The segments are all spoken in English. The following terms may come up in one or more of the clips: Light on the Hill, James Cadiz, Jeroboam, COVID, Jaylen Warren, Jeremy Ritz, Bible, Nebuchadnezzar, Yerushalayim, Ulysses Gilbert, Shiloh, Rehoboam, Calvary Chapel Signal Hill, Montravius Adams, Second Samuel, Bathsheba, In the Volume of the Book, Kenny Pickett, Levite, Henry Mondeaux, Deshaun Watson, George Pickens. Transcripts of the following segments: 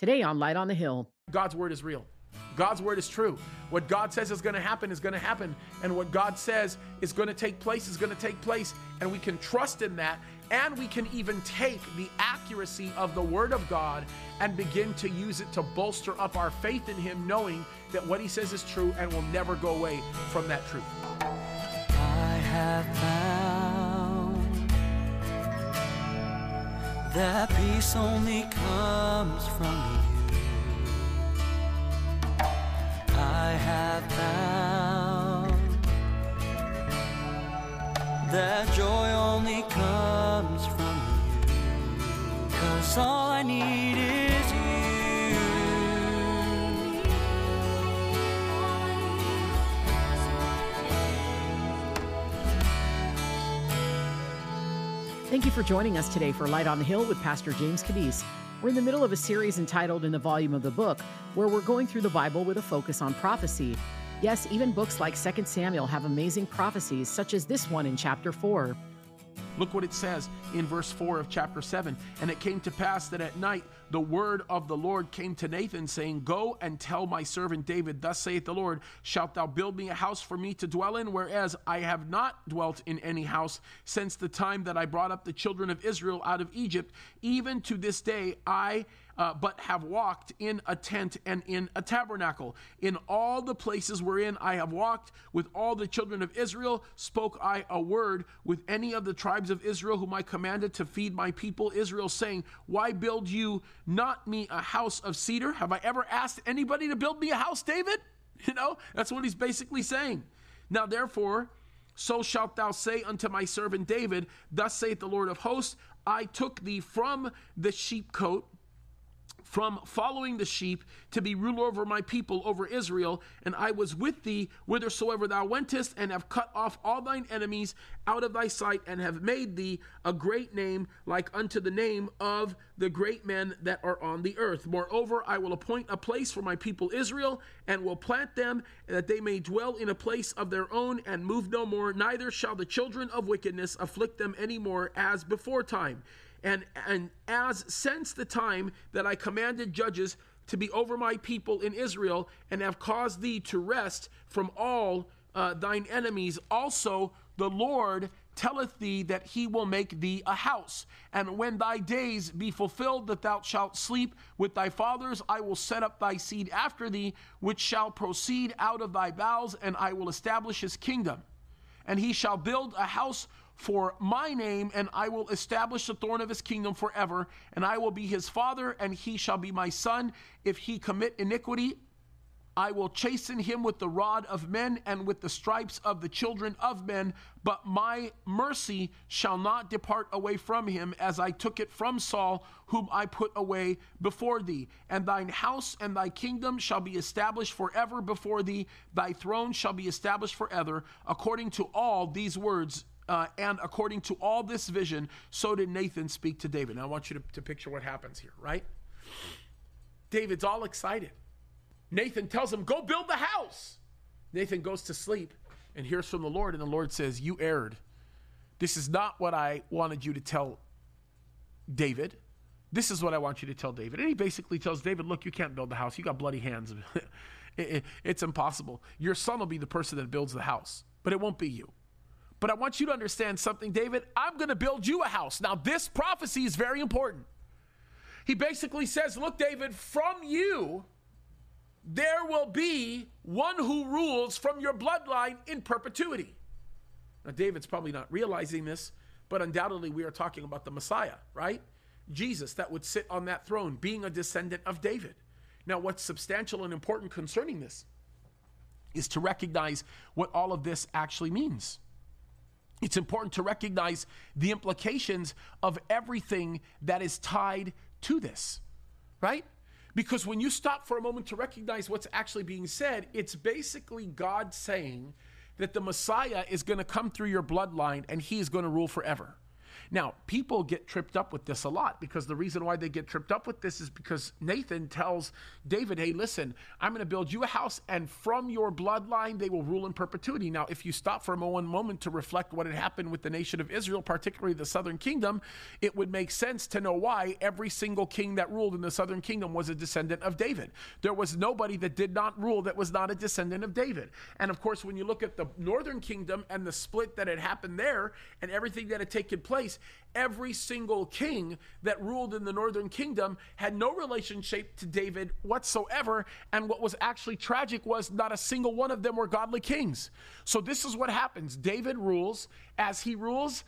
Today on Light on the Hill. God's word is real. God's word is true. What God says is going to happen is going to happen. And what God says is going to take place is going to take place. And we can trust in that. And we can even take the accuracy of the word of God and begin to use it to bolster up our faith in him, knowing that what he says is true and will never go away from that truth. I have found that peace only comes from you. I have found that joy only comes from you, 'cause all I need is you. Thank you for joining us today for Light on the Hill with Pastor James Cadiz. We're in the middle of a series entitled In the Volume of the Book, where we're going through the Bible with a focus on prophecy. Yes, even books like Second Samuel have amazing prophecies, such as this one in chapter 4. Look what it says in verse 4 of chapter 7. And it came to pass that at night the word of the Lord came to Nathan, saying, Go and tell my servant David, Thus saith the Lord, Shalt thou build me a house for me to dwell in? Whereas I have not dwelt in any house since the time that I brought up the children of Israel out of Egypt, even to this day I but have walked in a tent and in a tabernacle. In all the places wherein I have walked with all the children of Israel, spoke I a word with any of the tribes of Israel, whom I commanded to feed my people Israel, saying, Why build you not me a house of cedar? Have I ever asked anybody to build me a house, David? You know, that's what he's basically saying. Now, therefore, so shalt thou say unto my servant David, Thus saith the Lord of hosts, I took thee from the sheepcote, from following the sheep, to be ruler over my people, over Israel. And I was with thee whithersoever thou wentest, and have cut off all thine enemies out of thy sight, and have made thee a great name, like unto the name of the great men that are on the earth. Moreover, I will appoint a place for my people Israel, and will plant them, that they may dwell in a place of their own, and move no more. Neither shall the children of wickedness afflict them any more as before time. And as since the time that I commanded judges to be over my people in Israel, and have caused thee to rest from all thine enemies, also the Lord telleth thee that he will make thee a house. And when thy days be fulfilled that thou shalt sleep with thy fathers, I will set up thy seed after thee, which shall proceed out of thy bowels, and I will establish his kingdom. And he shall build a house for my name, and I will establish the throne of his kingdom forever. And I will be his father, and he shall be my son. If he commit iniquity, I will chasten him with the rod of men, and with the stripes of the children of men. But my mercy shall not depart away from him, as I took it from Saul, whom I put away before thee. And thine house and thy kingdom shall be established forever before thee. Thy throne shall be established forever. According to all these words, and according to all this vision, so did Nathan speak to David. Now I want you to picture what happens here, right? David's all excited. Nathan tells him, go build the house. Nathan goes to sleep and hears from the Lord, and the Lord says, you erred. This is not what I wanted you to tell David. This is what I want you to tell David. And he basically tells David, look, you can't build the house. You got bloody hands. It's impossible. Your son will be the person that builds the house, but it won't be you. But I want you to understand something, David. I'm going to build you a house. Now, this prophecy is very important. He basically says, look, David, from you, there will be one who rules from your bloodline in perpetuity. Now, David's probably not realizing this, but undoubtedly we are talking about the Messiah, right? Jesus, that would sit on that throne, being a descendant of David. Now, what's substantial and important concerning this is to recognize what all of this actually means. It's important to recognize the implications of everything that is tied to this, right? Because when you stop for a moment to recognize what's actually being said, it's basically God saying that the Messiah is going to come through your bloodline and he is going to rule forever. Now, people get tripped up with this a lot, because the reason why they get tripped up with this is because Nathan tells David, hey, listen, I'm going to build you a house, and from your bloodline, they will rule in perpetuity. Now, if you stop for one moment to reflect what had happened with the nation of Israel, particularly the southern kingdom, it would make sense to know why every single king that ruled in the southern kingdom was a descendant of David. There was nobody that did not rule that was not a descendant of David. And of course, when you look at the northern kingdom and the split that had happened there and everything that had taken place, every single king that ruled in the northern kingdom had no relationship to David whatsoever. And what was actually tragic was not a single one of them were godly kings. So this is what happens. David rules. As he rules,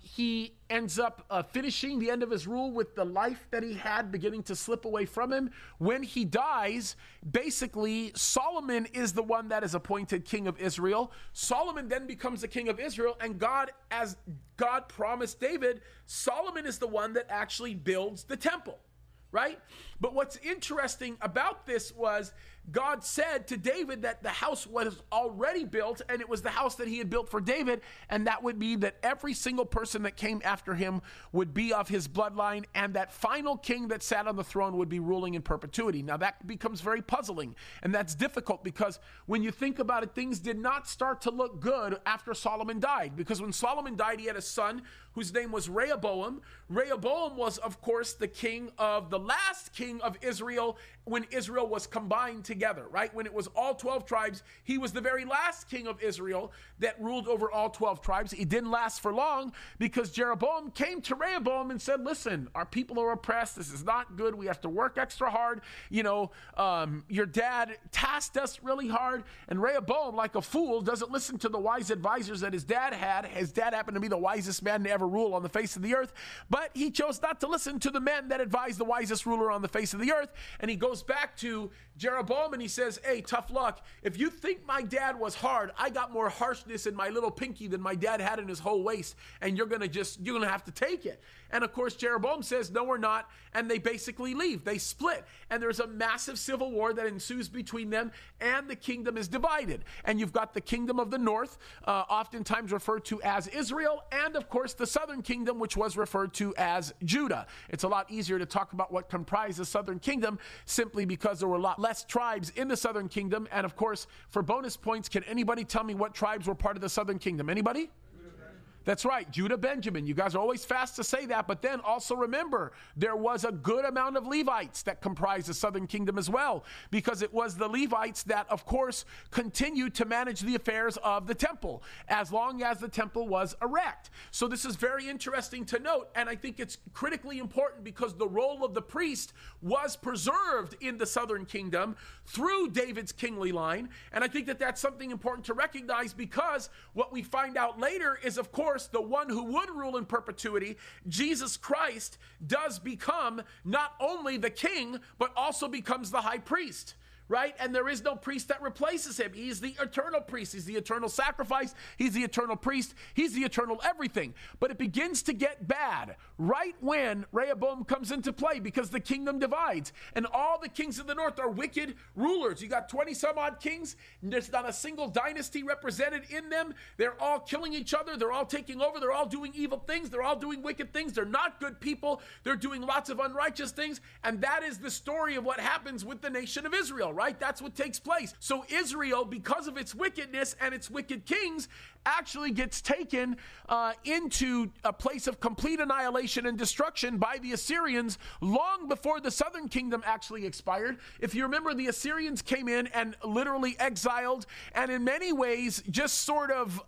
he ends up finishing the end of his rule with the life that he had beginning to slip away from him. When he dies, basically, Solomon is the one that is appointed king of Israel. Solomon then becomes the king of Israel, and God, as God promised David, Solomon is the one that actually builds the temple, right? But what's interesting about this was God said to David that the house was already built, and it was the house that he had built for David, and that would be that every single person that came after him would be of his bloodline, and that final king that sat on the throne would be ruling in perpetuity. Now that becomes very puzzling, and that's difficult, because when you think about it, things did not start to look good after Solomon died, because when Solomon died, he had a son whose name was Rehoboam. Rehoboam was, of course, the king of the last king of Israel when Israel was combined together, right? When it was all 12 tribes, he was the very last king of Israel that ruled over all 12 tribes. He didn't last for long, because Jeroboam came to Rehoboam and said, listen, our people are oppressed. This is not good. We have to work extra hard. You know, your dad tasked us really hard. And Rehoboam, like a fool, doesn't listen to the wise advisors that his dad had. His dad happened to be the wisest man to ever rule on the face of the earth, but he chose not to listen to the men that advised the wisest ruler on the face of the earth. And he goes back to Jeroboam and he says, hey, tough luck. If you think my dad was hard, I got more harshness in my little pinky than my dad had in his whole waist, and you're gonna have to take it. And of course, Jeroboam says, no, we're not. And they basically leave. They split. And there's a massive civil war that ensues between them, and the kingdom is divided. And you've got the kingdom of the north, oftentimes referred to as Israel, and of course, the southern kingdom, which was referred to as Judah. It's a lot easier to talk about what comprised the southern kingdom, simply because there were a lot less tribes in the southern kingdom. And of course, for bonus points, can anybody tell me what tribes were part of the southern kingdom? Anybody? That's right, Judah, Benjamin. You guys are always fast to say that, but then also remember, there was a good amount of Levites that comprised the southern kingdom as well, because it was the Levites that, of course, continued to manage the affairs of the temple, as long as the temple was erect. So this is very interesting to note, and I think it's critically important, because the role of the priest was preserved in the southern kingdom through David's kingly line, and I think that that's something important to recognize, because what we find out later is, of course, the one who would rule in perpetuity, Jesus Christ, does become not only the king, but also becomes the high priest, right? And there is no priest that replaces him. He's the eternal priest. He's the eternal sacrifice. He's the eternal priest. He's the eternal everything. But it begins to get bad right when Rehoboam comes into play, because the kingdom divides, and all the kings of the north are wicked rulers. You got 20 some odd kings. There's not a single dynasty represented in them. They're all killing each other. They're all taking over. They're all doing evil things. They're all doing wicked things. They're not good people. They're doing lots of unrighteous things. And that is the story of what happens with the nation of Israel, right? That's what takes place. So Israel, because of its wickedness and its wicked kings, actually gets taken into a place of complete annihilation and destruction by the Assyrians long before the southern kingdom actually expired. If you remember, the Assyrians came in and literally exiled, and in many ways just sort of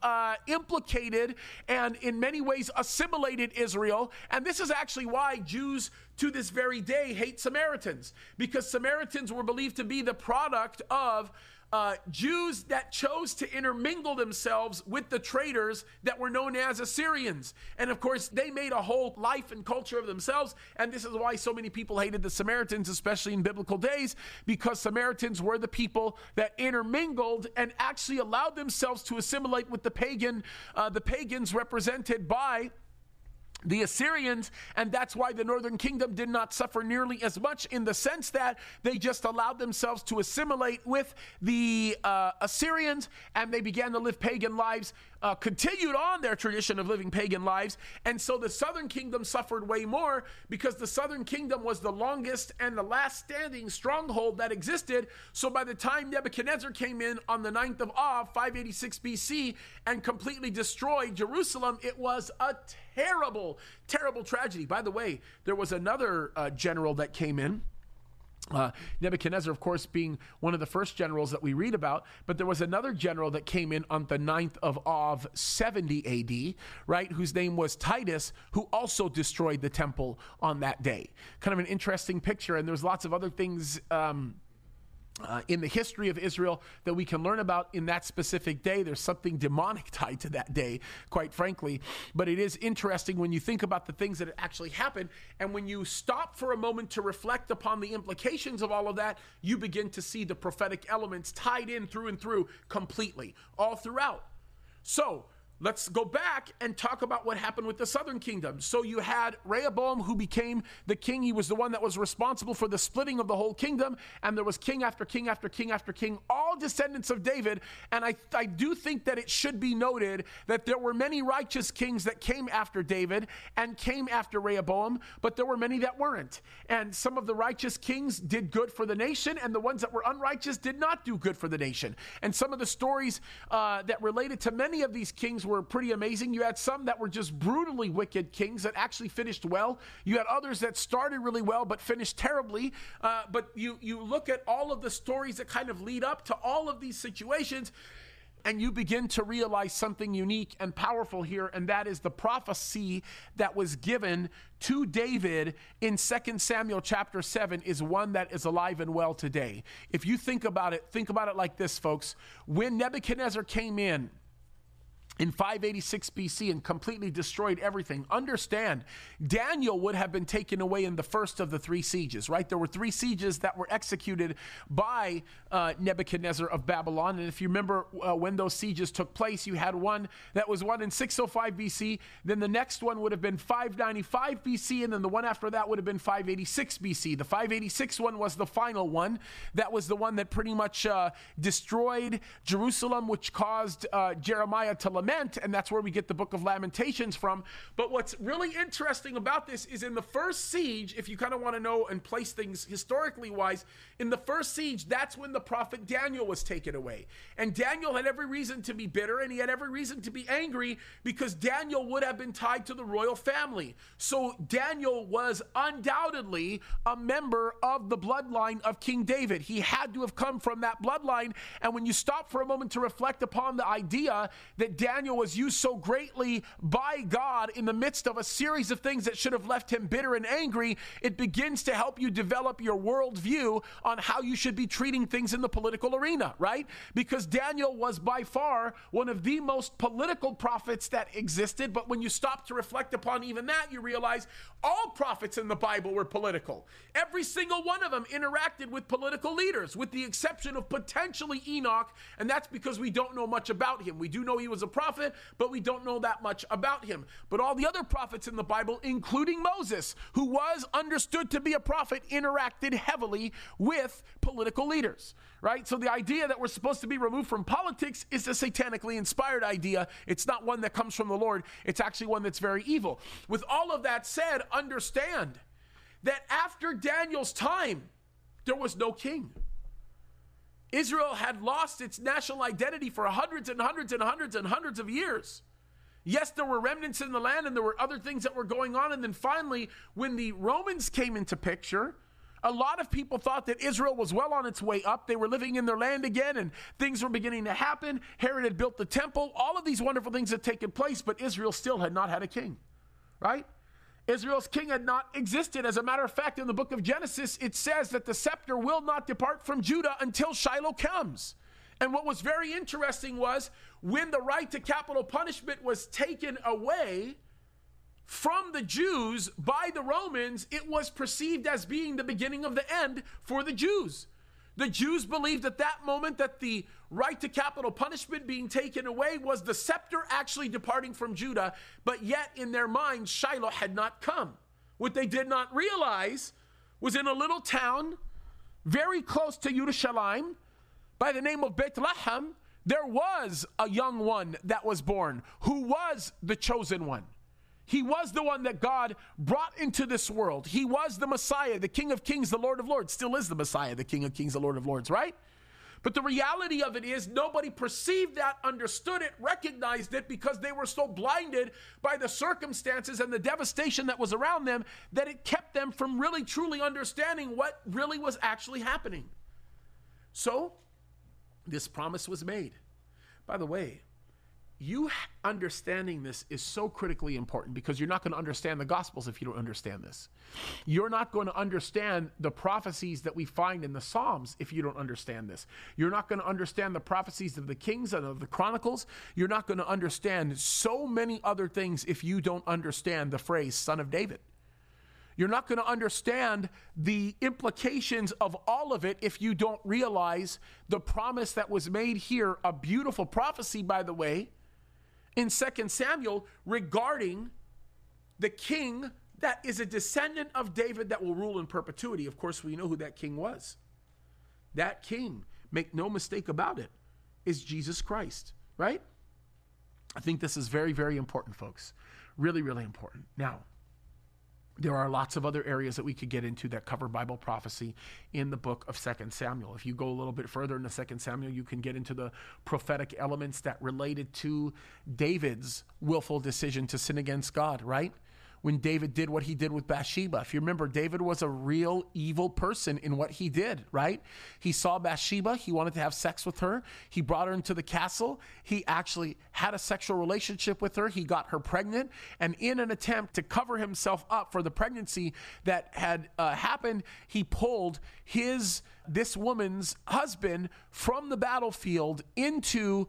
implicated and in many ways assimilated Israel. And this is actually why Jews to this very day hate Samaritans, because Samaritans were believed to be the product of Jews that chose to intermingle themselves with the traders that were known as Assyrians. And of course, they made a whole life and culture of themselves. And this is why so many people hated the Samaritans, especially in biblical days, because Samaritans were the people that intermingled and actually allowed themselves to assimilate with the pagan, the pagans represented by the Assyrians. And that's why the northern kingdom did not suffer nearly as much, in the sense that they just allowed themselves to assimilate with the Assyrians, and they began to live pagan lives. continued on their tradition of living pagan lives. And so the southern kingdom suffered way more, because the southern kingdom was the longest and the last standing stronghold that existed. So by the time Nebuchadnezzar came in on the 9th of Av, 586 BC, and completely destroyed Jerusalem, it was a terrible, terrible tragedy. By the way, there was another general that came in. Nebuchadnezzar, of course, being one of the first generals that we read about, but there was another general that came in on the 9th of Av, 70 AD, right, whose name was Titus, who also destroyed the temple on that day. Kind of an interesting picture, and there's lots of other things in the history of Israel that we can learn about in that specific day. There's something demonic tied to that day, quite frankly. But it is interesting when you think about the things that actually happened. And when you stop for a moment to reflect upon the implications of all of that, you begin to see the prophetic elements tied in through and through completely, all throughout. So let's go back and talk about what happened with the southern kingdom. So you had Rehoboam, who became the king. He was the one that was responsible for the splitting of the whole kingdom. And there was king after king after king after king, all descendants of David. And I do think that it should be noted that there were many righteous kings that came after David and came after Rehoboam, but there were many that weren't. And some of the righteous kings did good for the nation, and the ones that were unrighteous did not do good for the nation. And some of the stories that related to many of these kings were pretty amazing. You had some that were just brutally wicked kings that actually finished well. You had others that started really well but finished terribly. But you look at all of the stories that kind of lead up to all of these situations, and you begin to realize something unique and powerful here, and that is the prophecy that was given to David in 2 Samuel chapter 7 is one that is alive and well today. If you think about it like this, folks. When Nebuchadnezzar came in 586 BC and completely destroyed everything, understand, Daniel would have been taken away in the first of the three sieges, right? There were three sieges that were executed by Nebuchadnezzar of Babylon. And if you remember when those sieges took place, you had one that was won in 605 BC. Then the next one would have been 595 BC. And then the one after that would have been 586 BC. The 586 one was the final one. That was the one that pretty much destroyed Jerusalem, which caused Jeremiah to lament. And that's where we get the book of Lamentations from. But what's really interesting about this is in the first siege, if you kind of want to know and place things historically wise, in the first siege, that's when the prophet Daniel was taken away. And Daniel had every reason to be bitter, and he had every reason to be angry, because Daniel would have been tied to the royal family. So Daniel was undoubtedly a member of the bloodline of King David. He had to have come from that bloodline. And when you stop for a moment to reflect upon the idea that Daniel was used so greatly by God in the midst of a series of things that should have left him bitter and angry, it begins to help you develop your worldview on how you should be treating things in the political arena, right? Because Daniel was by far one of the most political prophets that existed. But when you stop to reflect upon even that, you realize all prophets in the Bible were political. Every single one of them interacted with political leaders, with the exception of potentially Enoch. And that's because we don't know much about him. We do know he was a prophet, but we don't know that much about him. But all the other prophets in the Bible, including Moses, who was understood to be a prophet, interacted heavily with political leaders, right? So the idea that we're supposed to be removed from politics is a satanically inspired idea. It's not one that comes from the Lord. It's actually one that's very evil. With all of that said, understand that after Daniel's time, there was no king. Israel had lost its national identity for hundreds and hundreds and hundreds and hundreds of years. Yes, there were remnants in the land, and there were other things that were going on. And then finally, when the Romans came into picture, a lot of people thought that Israel was well on its way up. They were living in their land again, and things were beginning to happen. Herod had built the temple. All of these wonderful things had taken place, but Israel still had not had a king, right? Israel's king had not existed. As a matter of fact, in the book of Genesis, it says that the scepter will not depart from Judah until Shiloh comes. And what was very interesting was when the right to capital punishment was taken away from the Jews by the Romans, it was perceived as being the beginning of the end for the Jews. The Jews believed at that moment that the right to capital punishment being taken away was the scepter actually departing from Judah, but yet in their minds, Shiloh had not come. What they did not realize was in a little town very close to Yerushalayim by the name of Bethlehem, there was a young one that was born who was the chosen one. He was the one that God brought into this world. He was the Messiah, the King of Kings, the Lord of Lords. Still is the Messiah, the King of Kings, the Lord of Lords, right? But the reality of it is nobody perceived that, understood it, recognized it, because they were so blinded by the circumstances and the devastation that was around them that it kept them from really truly understanding what really was actually happening. So this promise was made. By the way, you understanding this is so critically important, because you're not going to understand the Gospels if you don't understand this. You're not going to understand the prophecies that we find in the Psalms if you don't understand this. You're not going to understand the prophecies of the Kings and of the Chronicles. You're not going to understand so many other things if you don't understand the phrase Son of David. You're not going to understand the implications of all of it if you don't realize the promise that was made here, a beautiful prophecy, by the way, in 2 Samuel regarding the king that is a descendant of David that will rule in perpetuity. Of course, we know who that king was. That king, make no mistake about it, is Jesus Christ, right? I think this is very, very important, folks. Really, really important. Now, there are lots of other areas that we could get into that cover Bible prophecy in the book of 2 Samuel. If you go a little bit further into 2 Samuel, you can get into the prophetic elements that related to David's willful decision to sin against God, right? When David did what he did with Bathsheba. If you remember, David was a real evil person in what he did, right? He saw Bathsheba. He wanted to have sex with her. He brought her into the castle. He actually had a sexual relationship with her. He got her pregnant. And in an attempt to cover himself up for the pregnancy that had happened, he pulled this woman's husband from the battlefield into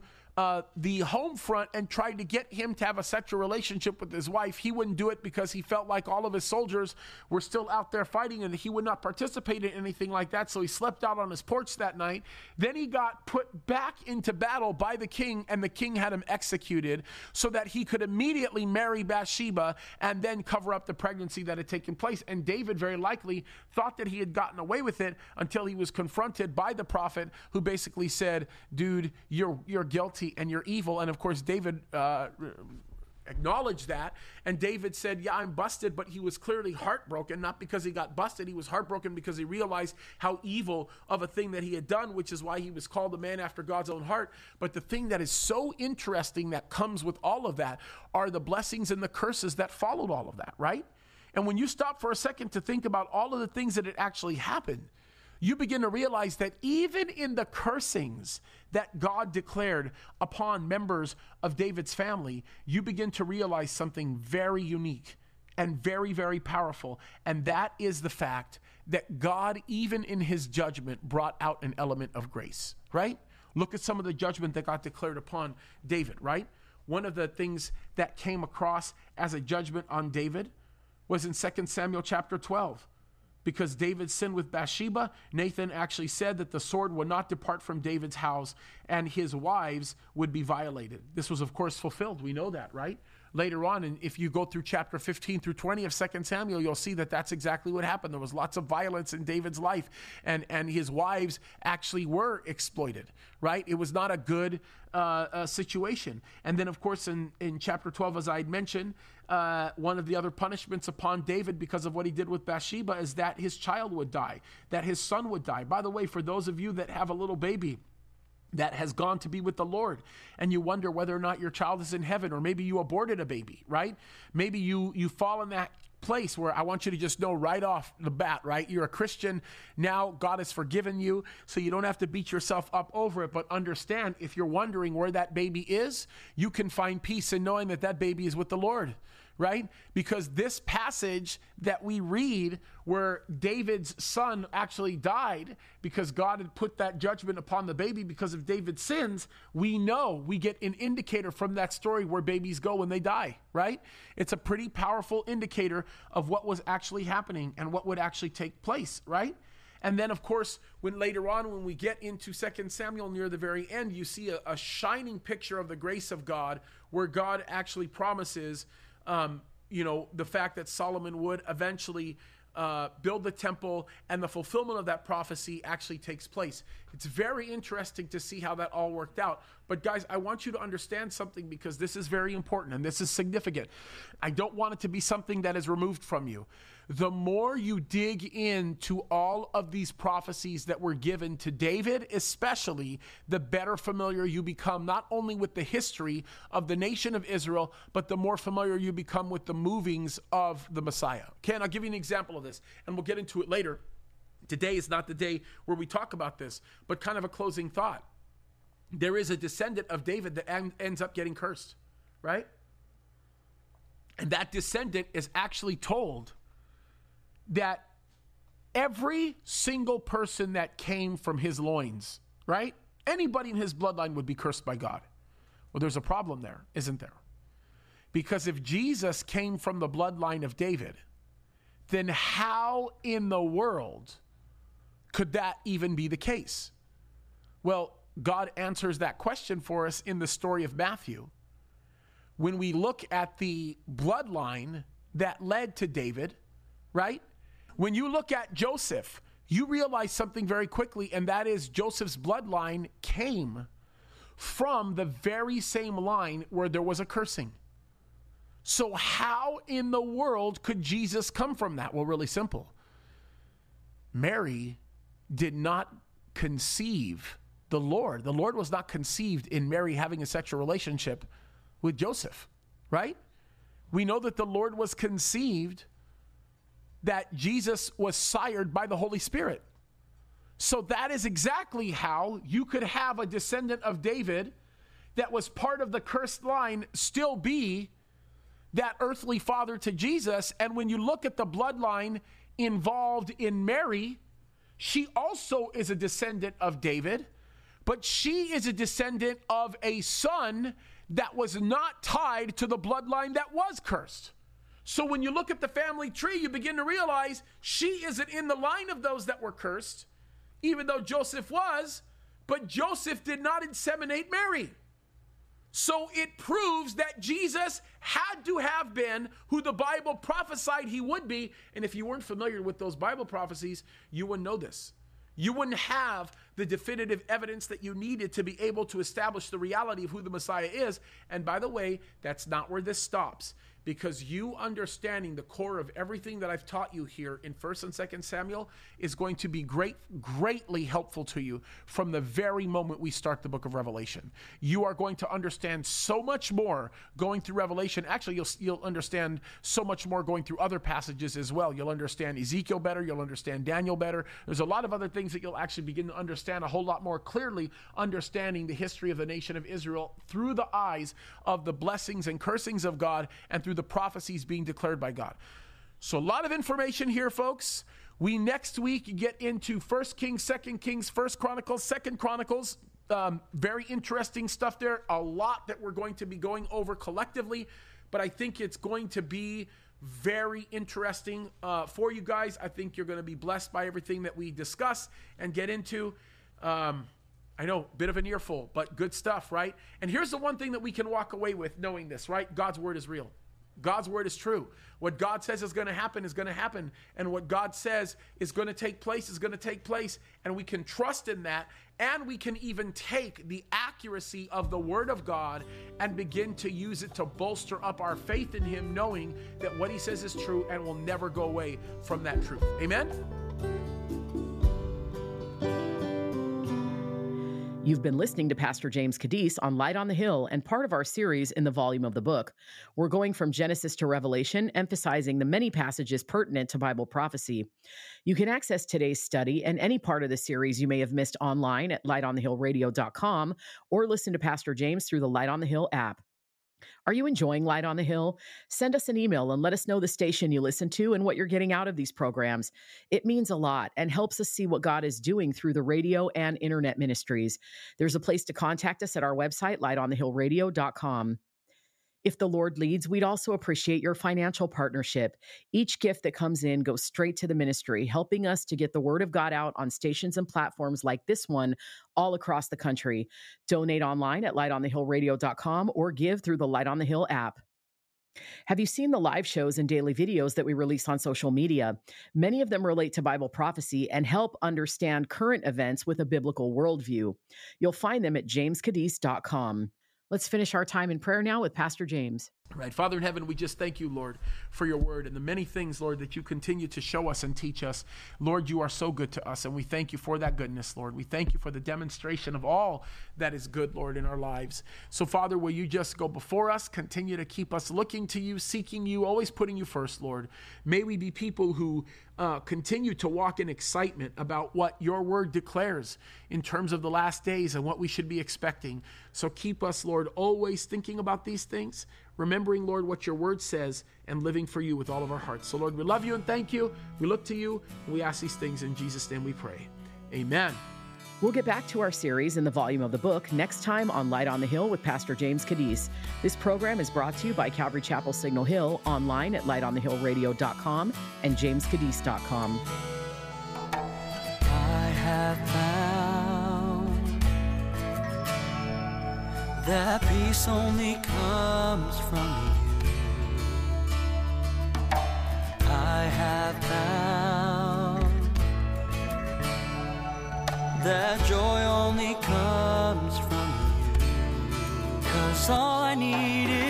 the home front and tried to get him to have a sexual relationship with his wife. He wouldn't do it because he felt like all of his soldiers were still out there fighting and he would not participate in anything like that. So he slept out on his porch that night. Then he got put back into battle by the king, and the king had him executed so that he could immediately marry Bathsheba and then cover up the pregnancy that had taken place. And David very likely thought that he had gotten away with it until he was confronted by the prophet, who basically said, dude, you're guilty and you're evil. And of course, David acknowledged that. And David said, yeah, I'm busted. But he was clearly heartbroken, not because he got busted. He was heartbroken because he realized how evil of a thing that he had done, which is why he was called a man after God's own heart. But the thing that is so interesting that comes with all of that are the blessings and the curses that followed all of that, right? And when you stop for a second to think about all of the things that had actually happened, you begin to realize that even in the cursings that God declared upon members of David's family, you begin to realize something very unique and very, very powerful. And that is the fact that God, even in his judgment, brought out an element of grace, right? Look at some of the judgment that got declared upon David, right? One of the things that came across as a judgment on David was in 2 Samuel chapter 12. Because David sinned with Bathsheba, Nathan actually said that the sword would not depart from David's house and his wives would be violated. This was, of course, fulfilled. We know that, right? Later on, and if you go through chapter 15 through 20 of 2 Samuel, you'll see that that's exactly what happened. There was lots of violence in David's life, and his wives actually were exploited, right? It was not a good situation. And then, of course, in chapter 12, as I had mentioned, one of the other punishments upon David because of what he did with Bathsheba is that his child would die, that his son would die. By the way, for those of you that have a little baby that has gone to be with the Lord, and you wonder whether or not your child is in heaven, or maybe you aborted a baby, right? Maybe you fall in that place where I want you to just know right off the bat, right? You're a Christian now. God has forgiven you, so you don't have to beat yourself up over it. But understand, if you're wondering where that baby is, you can find peace in knowing that that baby is with the Lord, right? Because this passage that we read where David's son actually died because God had put that judgment upon the baby because of David's sins, we know, we get an indicator from that story where babies go when they die, right? It's a pretty powerful indicator of what was actually happening and what would actually take place, right? And then, of course, when later on, when we get into 2 Samuel near the very end, you see a shining picture of the grace of God, where God actually promises the fact that Solomon would eventually build the temple, and the fulfillment of that prophecy actually takes place. It's very interesting to see how that all worked out. But guys, I want you to understand something, because this is very important and this is significant. I don't want it to be something that is removed from you. The more you dig into all of these prophecies that were given to David, especially, the better familiar you become, not only with the history of the nation of Israel, but the more familiar you become with the movings of the Messiah. Okay, and I'll give you an example of this, and we'll get into it later. Today is not the day where we talk about this, but kind of a closing thought. There is a descendant of David that ends up getting cursed, right? And that descendant is actually told that every single person that came from his loins, right? Anybody in his bloodline would be cursed by God. Well, there's a problem there, isn't there? Because if Jesus came from the bloodline of David, then how in the world could that even be the case? Well, God answers that question for us in the story of Matthew. When we look at the bloodline that led to David, right? When you look at Joseph, you realize something very quickly, and that is Joseph's bloodline came from the very same line where there was a cursing. So how in the world could Jesus come from that? Well, really simple. Mary did not conceive the Lord. The Lord was not conceived in Mary having a sexual relationship with Joseph, right? We know that the Lord was conceived, that Jesus was sired by the Holy Spirit. So that is exactly how you could have a descendant of David that was part of the cursed line still be that earthly father to Jesus. And when you look at the bloodline involved in Mary, she also is a descendant of David, but she is a descendant of a son that was not tied to the bloodline that was cursed. So when you look at the family tree, you begin to realize she isn't in the line of those that were cursed, even though Joseph was, but Joseph did not inseminate Mary. So it proves that Jesus had to have been who the Bible prophesied he would be. And if you weren't familiar with those Bible prophecies, you wouldn't know this. You wouldn't have the definitive evidence that you needed to be able to establish the reality of who the Messiah is. And by the way, that's not where this stops, because you understanding the core of everything that I've taught you here in 1st and 2nd Samuel is going to be greatly helpful to you from the very moment we start the book of Revelation. You are going to understand so much more going through Revelation. Actually, you'll understand so much more going through other passages as well. You'll understand Ezekiel better. You'll understand Daniel better. There's a lot of other things that you'll actually begin to understand a whole lot more clearly, understanding the history of the nation of Israel through the eyes of the blessings and cursings of God and through the prophecies being declared by God. So a lot of information here, folks. We next week get into 1 Kings, 2 Kings, 1 Chronicles, 2 Chronicles. Very interesting stuff there. A lot that we're going to be going over collectively, but I think it's going to be very interesting for you guys. I think you're going to be blessed by everything that we discuss and get into. I know, bit of an earful, but good stuff, right? And here's the one thing that we can walk away with knowing this, right? God's word is real. God's word is true. What God says is going to happen is going to happen. And what God says is going to take place is going to take place. And we can trust in that. And we can even take the accuracy of the word of God and begin to use it to bolster up our faith in him, knowing that what he says is true and will never go away from that truth. Amen? You've been listening to Pastor James Cadiz on Light on the Hill and part of our series In the Volume of the Book. We're going from Genesis to Revelation, emphasizing the many passages pertinent to Bible prophecy. You can access today's study and any part of the series you may have missed online at lightonthehillradio.com or listen to Pastor James through the Light on the Hill app. Are you enjoying Light on the Hill? Send us an email and let us know the station you listen to and what you're getting out of these programs. It means a lot and helps us see what God is doing through the radio and internet ministries. There's a place to contact us at our website, lightonthehillradio.com. If the Lord leads, we'd also appreciate your financial partnership. Each gift that comes in goes straight to the ministry, helping us to get the word of God out on stations and platforms like this one all across the country. Donate online at lightonthehillradio.com or give through the Light on the Hill app. Have you seen the live shows and daily videos that we release on social media? Many of them relate to Bible prophecy and help understand current events with a biblical worldview. You'll find them at jamescadiz.com. Let's finish our time in prayer now with Pastor James. All right, Father in heaven, we just thank you, Lord, for your word and the many things, Lord, that you continue to show us and teach us. Lord, you are so good to us, and we thank you for that goodness, Lord. We thank you for the demonstration of all that is good, Lord, in our lives. So, Father, will you just go before us, continue to keep us looking to you, seeking you, always putting you first, Lord. May we be people who continue to walk in excitement about what your word declares in terms of the last days and what we should be expecting. So keep us, Lord, always thinking about these things, remembering, Lord, what your word says, and living for you with all of our hearts. So, Lord, we love you and thank you. We look to you, and we ask these things in Jesus' name we pray. Amen. We'll get back to our series In the Volume of the Book next time on Light on the Hill with Pastor James Cadiz. This program is brought to you by Calvary Chapel Signal Hill, online at lightonthehillradio.com and jamescadiz.com. I have found that peace only comes from you. I have found that joy only comes from you. 'Cause all I need is